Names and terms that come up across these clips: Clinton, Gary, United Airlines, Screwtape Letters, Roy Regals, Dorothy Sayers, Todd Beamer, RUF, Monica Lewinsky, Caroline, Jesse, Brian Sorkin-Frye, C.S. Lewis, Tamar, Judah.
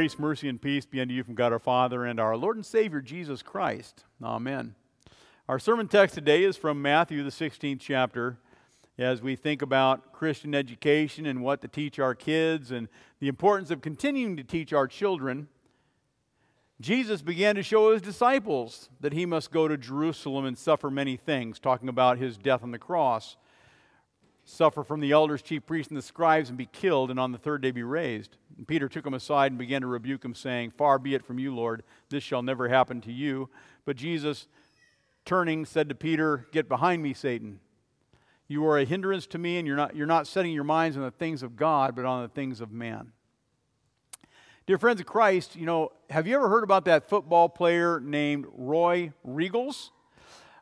Grace, mercy, and peace be unto you from God our Father and our Lord and Savior, Jesus Christ. Amen. Our sermon text today is from Matthew, the 16th chapter, as we think about Christian education and what to teach our kids and the importance of continuing to teach our children. Jesus began to show his disciples that he must go to Jerusalem and suffer many things, talking about his death on the cross, suffer from the elders, chief priests, and the scribes, and be killed, and on the third day be raised. And Peter took him aside and began to rebuke him, saying, "Far be it from you, Lord, this shall never happen to you." But Jesus, turning, said to Peter, "Get behind me, Satan. You are a hindrance to me, and you're not setting your minds on the things of God, but on the things of man." Dear friends of Christ, you know, have you ever heard about that football player named Roy Regals?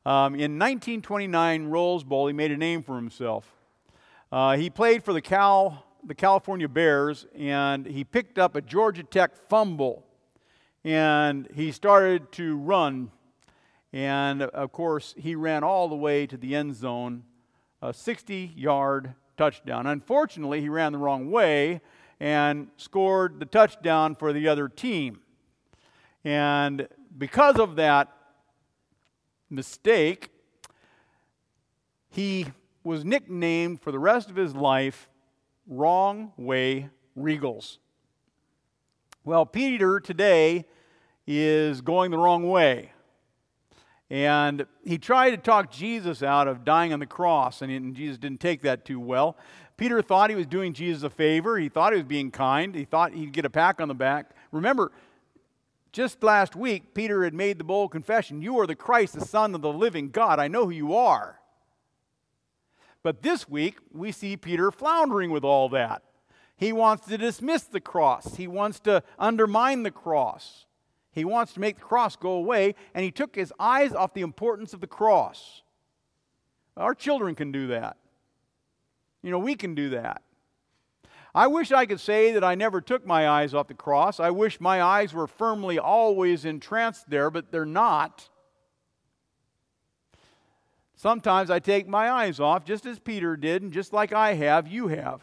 In 1929 Rose Bowl, he made a name for himself. He played for the California Bears, and he picked up a Georgia Tech fumble, and he started to run, and of course, he ran all the way to the end zone, a 60-yard touchdown. Unfortunately, he ran the wrong way and scored the touchdown for the other team. And because of that mistake, he was nicknamed for the rest of his life, Wrong Way Regals. Well, Peter today is going the wrong way. And he tried to talk Jesus out of dying on the cross, and Jesus didn't take that too well. Peter thought he was doing Jesus a favor. He thought he was being kind. He thought he'd get a pat on the back. Remember, just last week, Peter had made the bold confession, "You are the Christ, the Son of the living God. I know who you are." But this week, we see Peter floundering with all that. He wants to dismiss the cross. He wants to undermine the cross. He wants to make the cross go away, and he took his eyes off the importance of the cross. Our children can do that. You know, we can do that. I wish I could say that I never took my eyes off the cross. I wish my eyes were firmly always entranced there, but they're not. Sometimes I take my eyes off, just as Peter did, and just like I have, you have.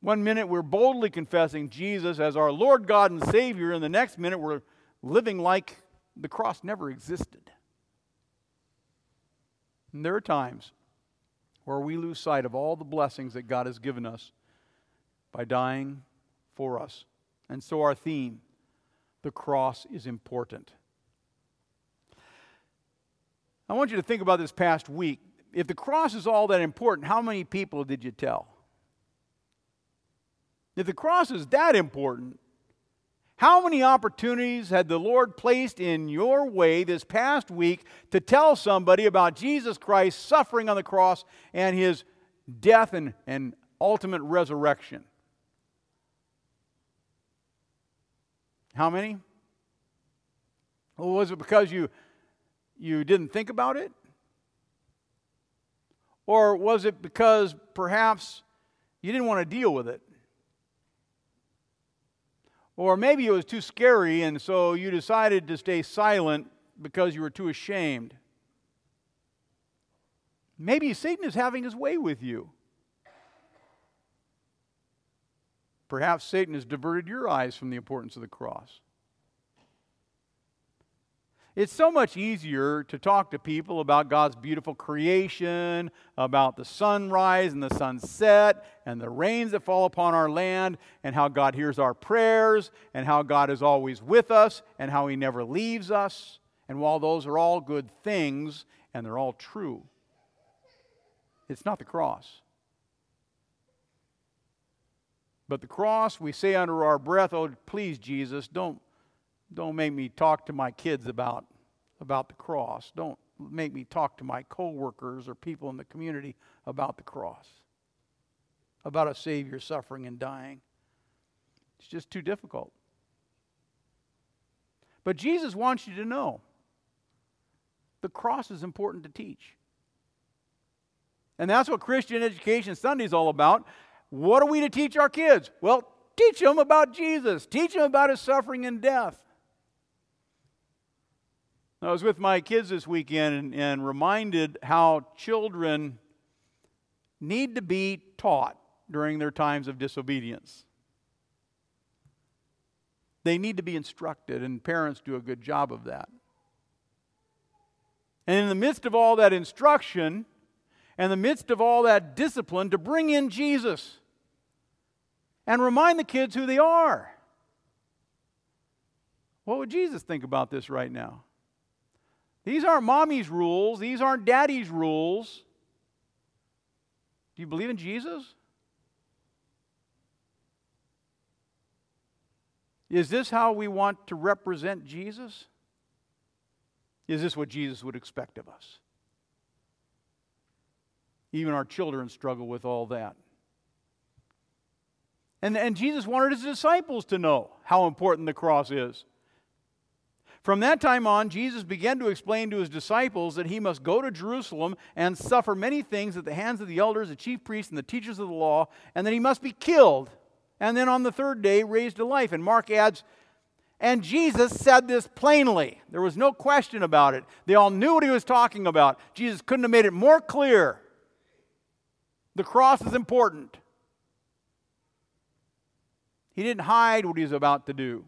One minute we're boldly confessing Jesus as our Lord, God, and Savior, and the next minute we're living like the cross never existed. And there are times where we lose sight of all the blessings that God has given us by dying for us. And so our theme, the cross is important. I want you to think about this past week. If the cross is all that important, how many people did you tell? If the cross is that important, how many opportunities had the Lord placed in your way this past week to tell somebody about Jesus Christ suffering on the cross and his death and ultimate resurrection? How many? Well, was it because you didn't think about it? Or was it because perhaps you didn't want to deal with it? Or maybe it was too scary, and so you decided to stay silent because you were too ashamed. Maybe Satan is having his way with you. Perhaps Satan has diverted your eyes from the importance of the cross. It's so much easier to talk to people about God's beautiful creation, about the sunrise and the sunset, and the rains that fall upon our land, and how God hears our prayers, and how God is always with us, and how he never leaves us. And while those are all good things, and they're all true, it's not the cross. But the cross, we say under our breath, "Oh, please, Jesus, don't make me talk to my kids about the cross. Don't make me talk to my coworkers or people in the community about the cross, about a Savior suffering and dying." It's just too difficult. But Jesus wants you to know the cross is important to teach. And that's what Christian Education Sunday is all about. What are we to teach our kids? Well, teach them about Jesus. Teach them about his suffering and death. I was with my kids this weekend and reminded how children need to be taught during their times of disobedience. They need to be instructed, and parents do a good job of that. And in the midst of all that instruction, and the midst of all that discipline, to bring in Jesus and remind the kids who they are. What would Jesus think about this right now? These aren't mommy's rules. These aren't daddy's rules. Do you believe in Jesus? Is this how we want to represent Jesus? Is this what Jesus would expect of us? Even our children struggle with all that. And Jesus wanted his disciples to know how important the cross is. From that time on, Jesus began to explain to his disciples that he must go to Jerusalem and suffer many things at the hands of the elders, the chief priests, and the teachers of the law, and that he must be killed, and then on the third day raised to life. And Mark adds, and Jesus said this plainly. There was no question about it. They all knew what he was talking about. Jesus couldn't have made it more clear. The cross is important. He didn't hide what he was about to do.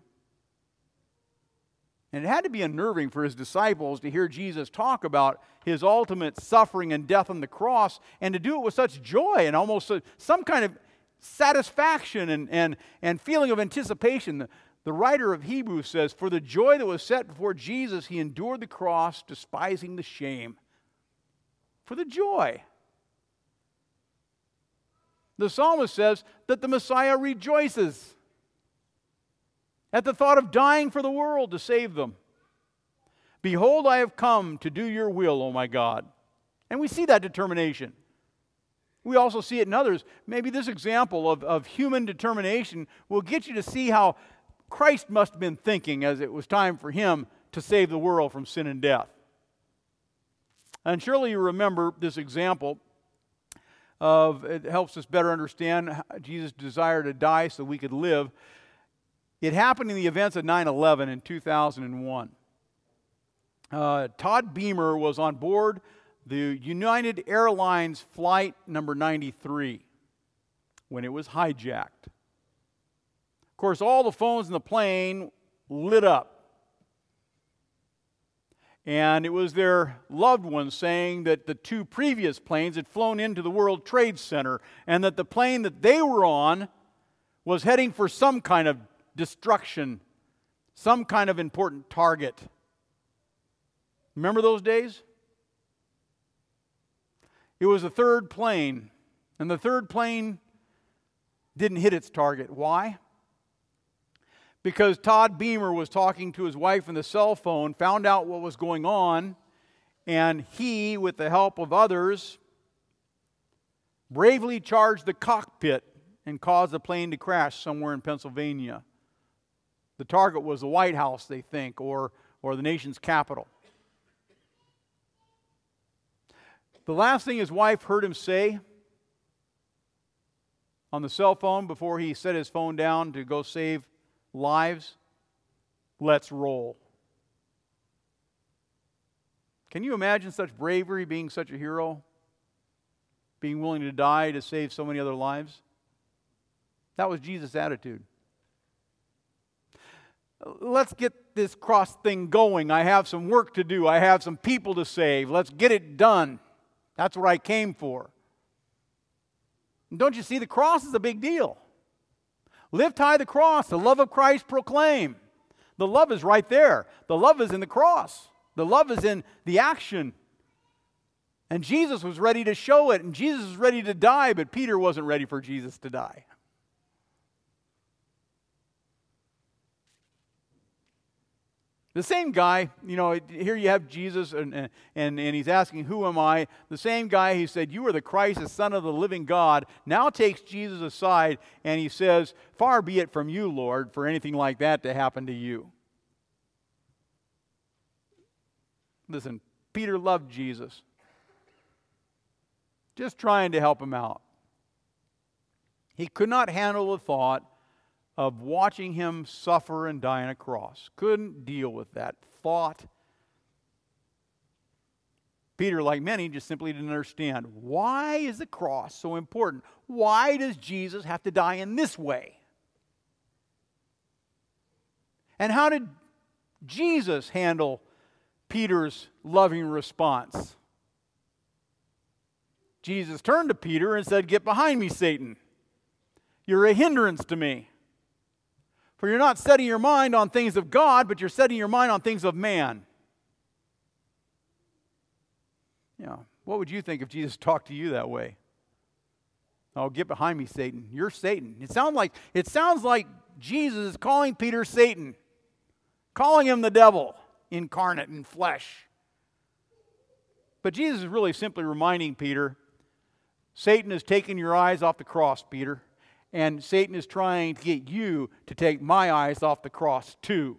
And it had to be unnerving for his disciples to hear Jesus talk about his ultimate suffering and death on the cross, and to do it with such joy and almost some kind of satisfaction and feeling of anticipation. The writer of Hebrews says, for the joy that was set before Jesus, he endured the cross, despising the shame. For the joy. The psalmist says that the Messiah rejoices at the thought of dying for the world to save them. Behold, I have come to do your will, O my God. And we see that determination. We also see it in others. Maybe this example of human determination will get you to see how Christ must have been thinking as it was time for him to save the world from sin and death. And surely you remember this example of, it helps us better understand Jesus' desire to die so we could live. It happened in the events of 9/11 in 2001. Todd Beamer was on board the United Airlines flight number 93 when it was hijacked. Of course, all the phones in the plane lit up. And it was their loved ones saying that the two previous planes had flown into the World Trade Center and that the plane that they were on was heading for some kind of destruction, some kind of important target. Remember those days? It was the third plane, and the third plane didn't hit its target. Why? Because Todd Beamer was talking to his wife on the cell phone, found out what was going on, and he, with the help of others, bravely charged the cockpit and caused the plane to crash somewhere in Pennsylvania. The target was the White House, they think, or the nation's capital. The last thing his wife heard him say on the cell phone before he set his phone down to go save lives, let's roll. Can you imagine such bravery, being such a hero, being willing to die to save so many other lives? That was Jesus' attitude. Let's get this cross thing going. I have some work to do. I have some people to save. Let's get it done. That's what I came for. And don't you see, the cross is a big deal. Lift high the cross. The love of Christ proclaim. The love is right there. The love is in the cross. The love is in the action. And Jesus was ready to show it. And Jesus was ready to die, but Peter wasn't ready for Jesus to die. The same guy, you know, here you have Jesus, and he's asking, who am I? The same guy who said, you are the Christ, the Son of the living God, now takes Jesus aside, and he says, far be it from you, Lord, for anything like that to happen to you. Listen, Peter loved Jesus. Just trying to help him out. He could not handle the thought of watching him suffer and die on a cross. Couldn't deal with that thought. Peter, like many, just simply didn't understand. Why is the cross so important? Why does Jesus have to die in this way? And how did Jesus handle Peter's loving response? Jesus turned to Peter and said, "Get behind me, Satan. You're a hindrance to me. For you're not setting your mind on things of God, but you're setting your mind on things of man." You know, what would you think if Jesus talked to you that way? "Oh, get behind me, Satan. You're Satan." It sounds like Jesus is calling Peter Satan, calling him the devil incarnate in flesh. But Jesus is really simply reminding Peter, Satan has taken your eyes off the cross, Peter, and Satan is trying to get you to take my eyes off the cross too,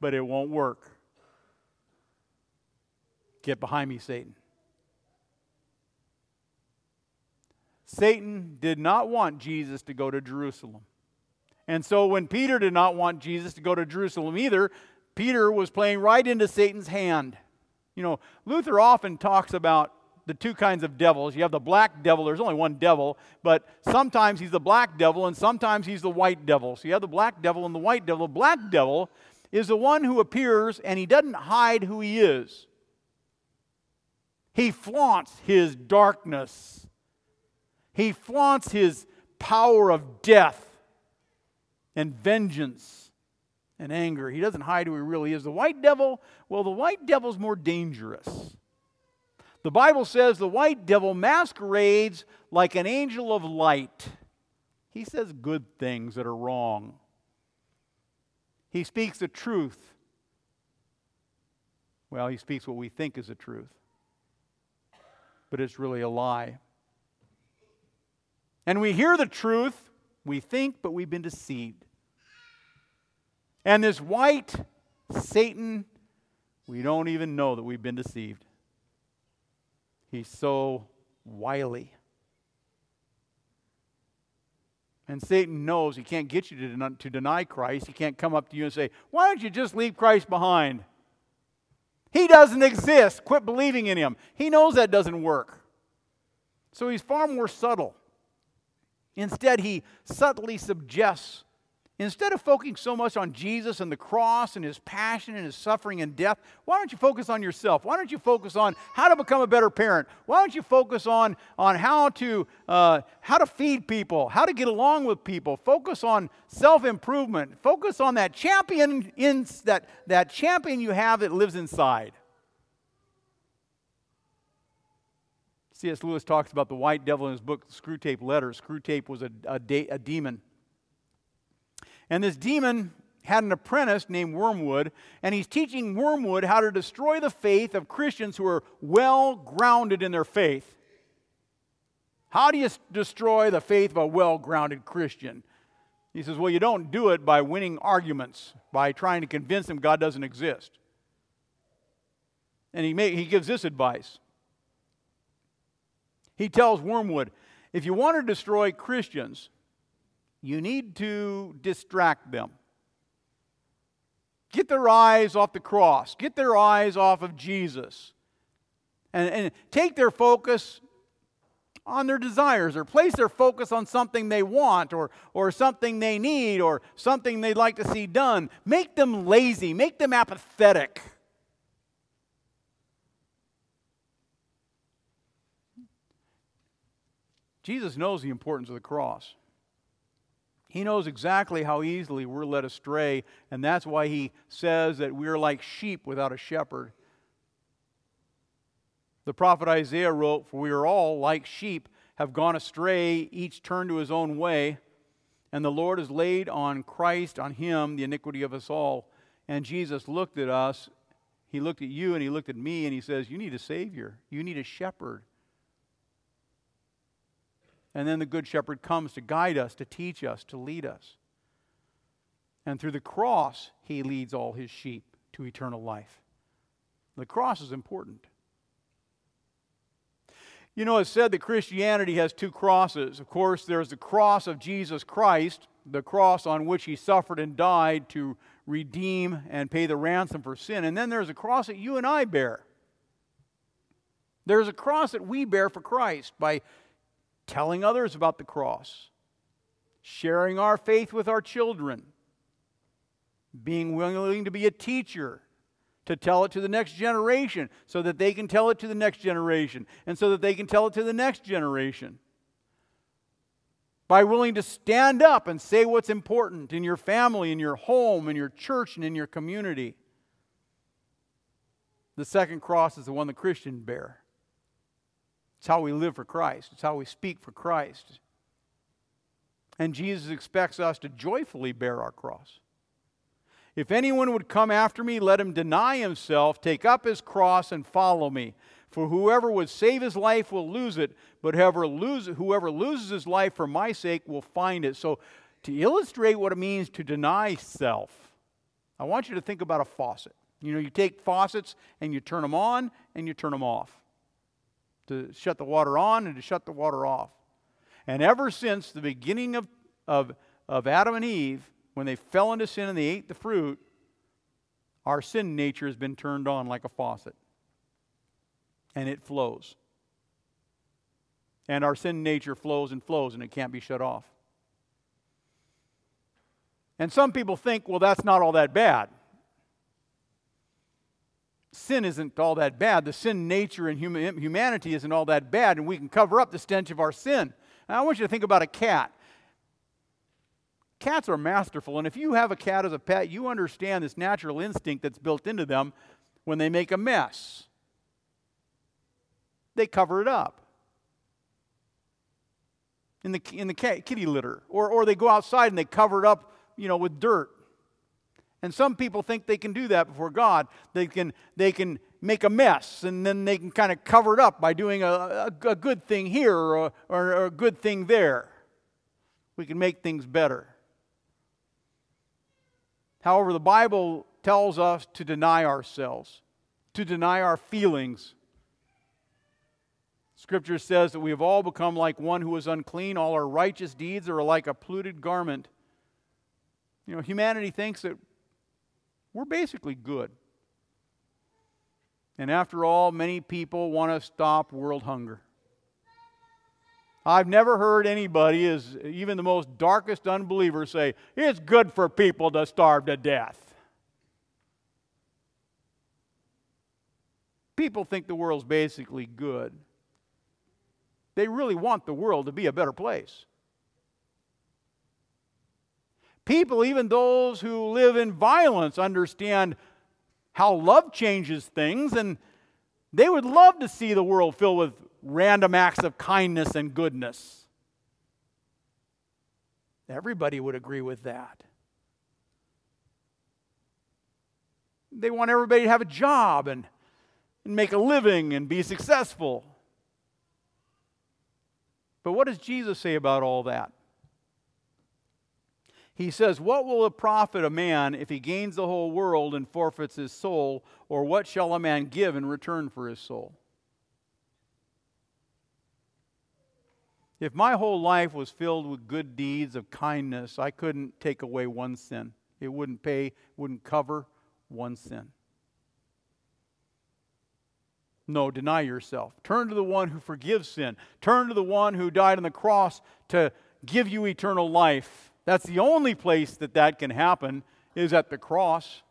but it won't work. Get behind me, Satan. Satan did not want Jesus to go to Jerusalem. And so when Peter did not want Jesus to go to Jerusalem either, Peter was playing right into Satan's hand. You know, Luther often talks about the two kinds of devils. You have the black devil. There's only one devil, but sometimes he's the black devil and sometimes he's the white devil. So you have the black devil and the white devil. The black devil is the one who appears and he doesn't hide who he is. He flaunts his darkness. He flaunts his power of death and vengeance and anger. He doesn't hide who he really is. The white devil, well, the white devil's more dangerous. The Bible says the white devil masquerades like an angel of light. He says good things that are wrong. He speaks the truth. Well, he speaks what we think is the truth, but it's really a lie. And we hear the truth, we think, but we've been deceived. And this white Satan, we don't even know that we've been deceived. He's so wily. And Satan knows he can't get you to deny Christ. He can't come up to you and say, "Why don't you just leave Christ behind? He doesn't exist. Quit believing in him." He knows that doesn't work. So he's far more subtle. Instead, he subtly suggests, instead of focusing so much on Jesus and the cross and his passion and his suffering and death, why don't you focus on yourself? Why don't you focus on how to become a better parent? Why don't you focus on how to feed people, how to get along with people? Focus on self-improvement. Focus on that champion in that champion you have that lives inside. C.S. Lewis talks about the white devil in his book, Screwtape Letters. Screwtape was a demon. And this demon had an apprentice named Wormwood, and he's teaching Wormwood how to destroy the faith of Christians who are well-grounded in their faith. How do you destroy the faith of a well-grounded Christian? He says, well, you don't do it by winning arguments, by trying to convince them God doesn't exist. And he gives this advice. He tells Wormwood, if you want to destroy Christians, you need to distract them. Get their eyes off the cross. Get their eyes off of Jesus. And take their focus on their desires, or place their focus on something they want or something they need or something they'd like to see done. Make them lazy. Make them apathetic. Jesus knows the importance of the cross. He knows exactly how easily we're led astray, and that's why he says that we're like sheep without a shepherd. The prophet Isaiah wrote, "For we are all like sheep, have gone astray, each turned to his own way, and the Lord has laid on Christ, on him, the iniquity of us all." And Jesus looked at us, he looked at you and he looked at me, and he says, you need a Savior, you need a shepherd. And then the Good Shepherd comes to guide us, to teach us, to lead us. And through the cross, he leads all his sheep to eternal life. The cross is important. You know, it's said that Christianity has two crosses. Of course, there's the cross of Jesus Christ, the cross on which he suffered and died to redeem and pay the ransom for sin. And then there's a cross that you and I bear. There's a cross that we bear for Christ by telling others about the cross, sharing our faith with our children, being willing to be a teacher, to tell it to the next generation so that they can tell it to the next generation and so that they can tell it to the next generation. By willing to stand up and say what's important in your family, in your home, in your church, and in your community. The second cross is the one the Christian bear. It's how we live for Christ. It's how we speak for Christ. And Jesus expects us to joyfully bear our cross. If anyone would come after me, let him deny himself, take up his cross, and follow me. For whoever would save his life will lose it, but whoever loses his life for my sake will find it. So to illustrate what it means to deny self, I want you to think about a faucet. You know, you take faucets and you turn them on and you turn them off. To shut the water on and to shut the water off. And ever since the beginning of Adam and Eve, when they fell into sin and they ate the fruit, our sin nature has been turned on like a faucet. And it flows. And our sin nature flows and flows, and it can't be shut off. And some people think, well, that's not all that bad. Sin isn't all that bad. The sin nature in humanity isn't all that bad, and we can cover up the stench of our sin. Now, I want you to think about a cat. Cats are masterful, and if you have a cat as a pet, you understand this natural instinct that's built into them when they make a mess. They cover it up in the kitty litter, or they go outside and they cover it up, you know, with dirt. And some people think they can do that before God. They can make a mess, and then they can kind of cover it up by doing a good thing here or a good thing there. We can make things better. However, the Bible tells us to deny ourselves, to deny our feelings. Scripture says that we have all become like one who is unclean. All our righteous deeds are like a polluted garment. You know, humanity thinks that we're basically good. And after all, many people want to stop world hunger. I've never heard anybody, even the most darkest unbeliever, say, it's good for people to starve to death. People think the world's basically good. They really want the world to be a better place. People, even those who live in violence, understand how love changes things, and they would love to see the world filled with random acts of kindness and goodness. Everybody would agree with that. They want everybody to have a job and make a living and be successful. But what does Jesus say about all that? He says, what will it profit a man if he gains the whole world and forfeits his soul? Or what shall a man give in return for his soul? If my whole life was filled with good deeds of kindness, I couldn't take away one sin. It wouldn't pay, wouldn't cover one sin. No, deny yourself. Turn to the one who forgives sin. Turn to the one who died on the cross to give you eternal life. That's the only place that can happen, is at the cross.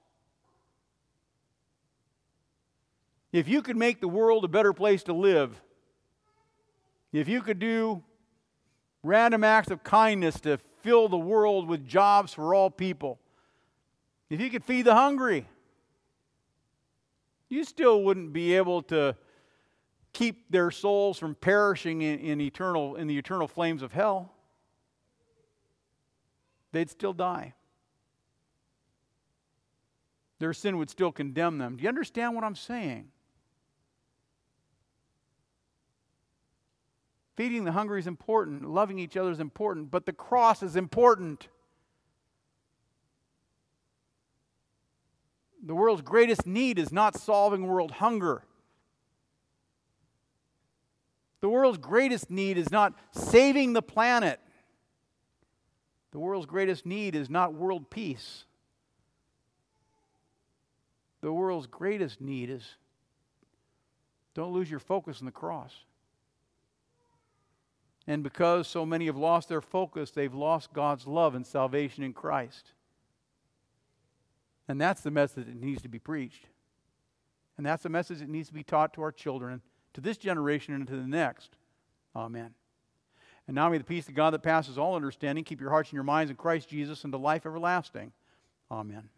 If you could make the world a better place to live, if you could do random acts of kindness to fill the world with jobs for all people, if you could feed the hungry, you still wouldn't be able to keep their souls from perishing in the eternal flames of hell. They'd still die. Their sin would still condemn them. Do you understand what I'm saying? Feeding the hungry is important. Loving each other is important. But the cross is important. The world's greatest need is not solving world hunger. The world's greatest need is not saving the planet. The world's greatest need is not world peace. The world's greatest need is, don't lose your focus on the cross. And because so many have lost their focus, they've lost God's love and salvation in Christ. And that's the message that needs to be preached. And that's the message that needs to be taught to our children, to this generation and to the next. Amen. And now may the peace of God that passes all understanding keep your hearts and your minds in Christ Jesus unto life everlasting. Amen.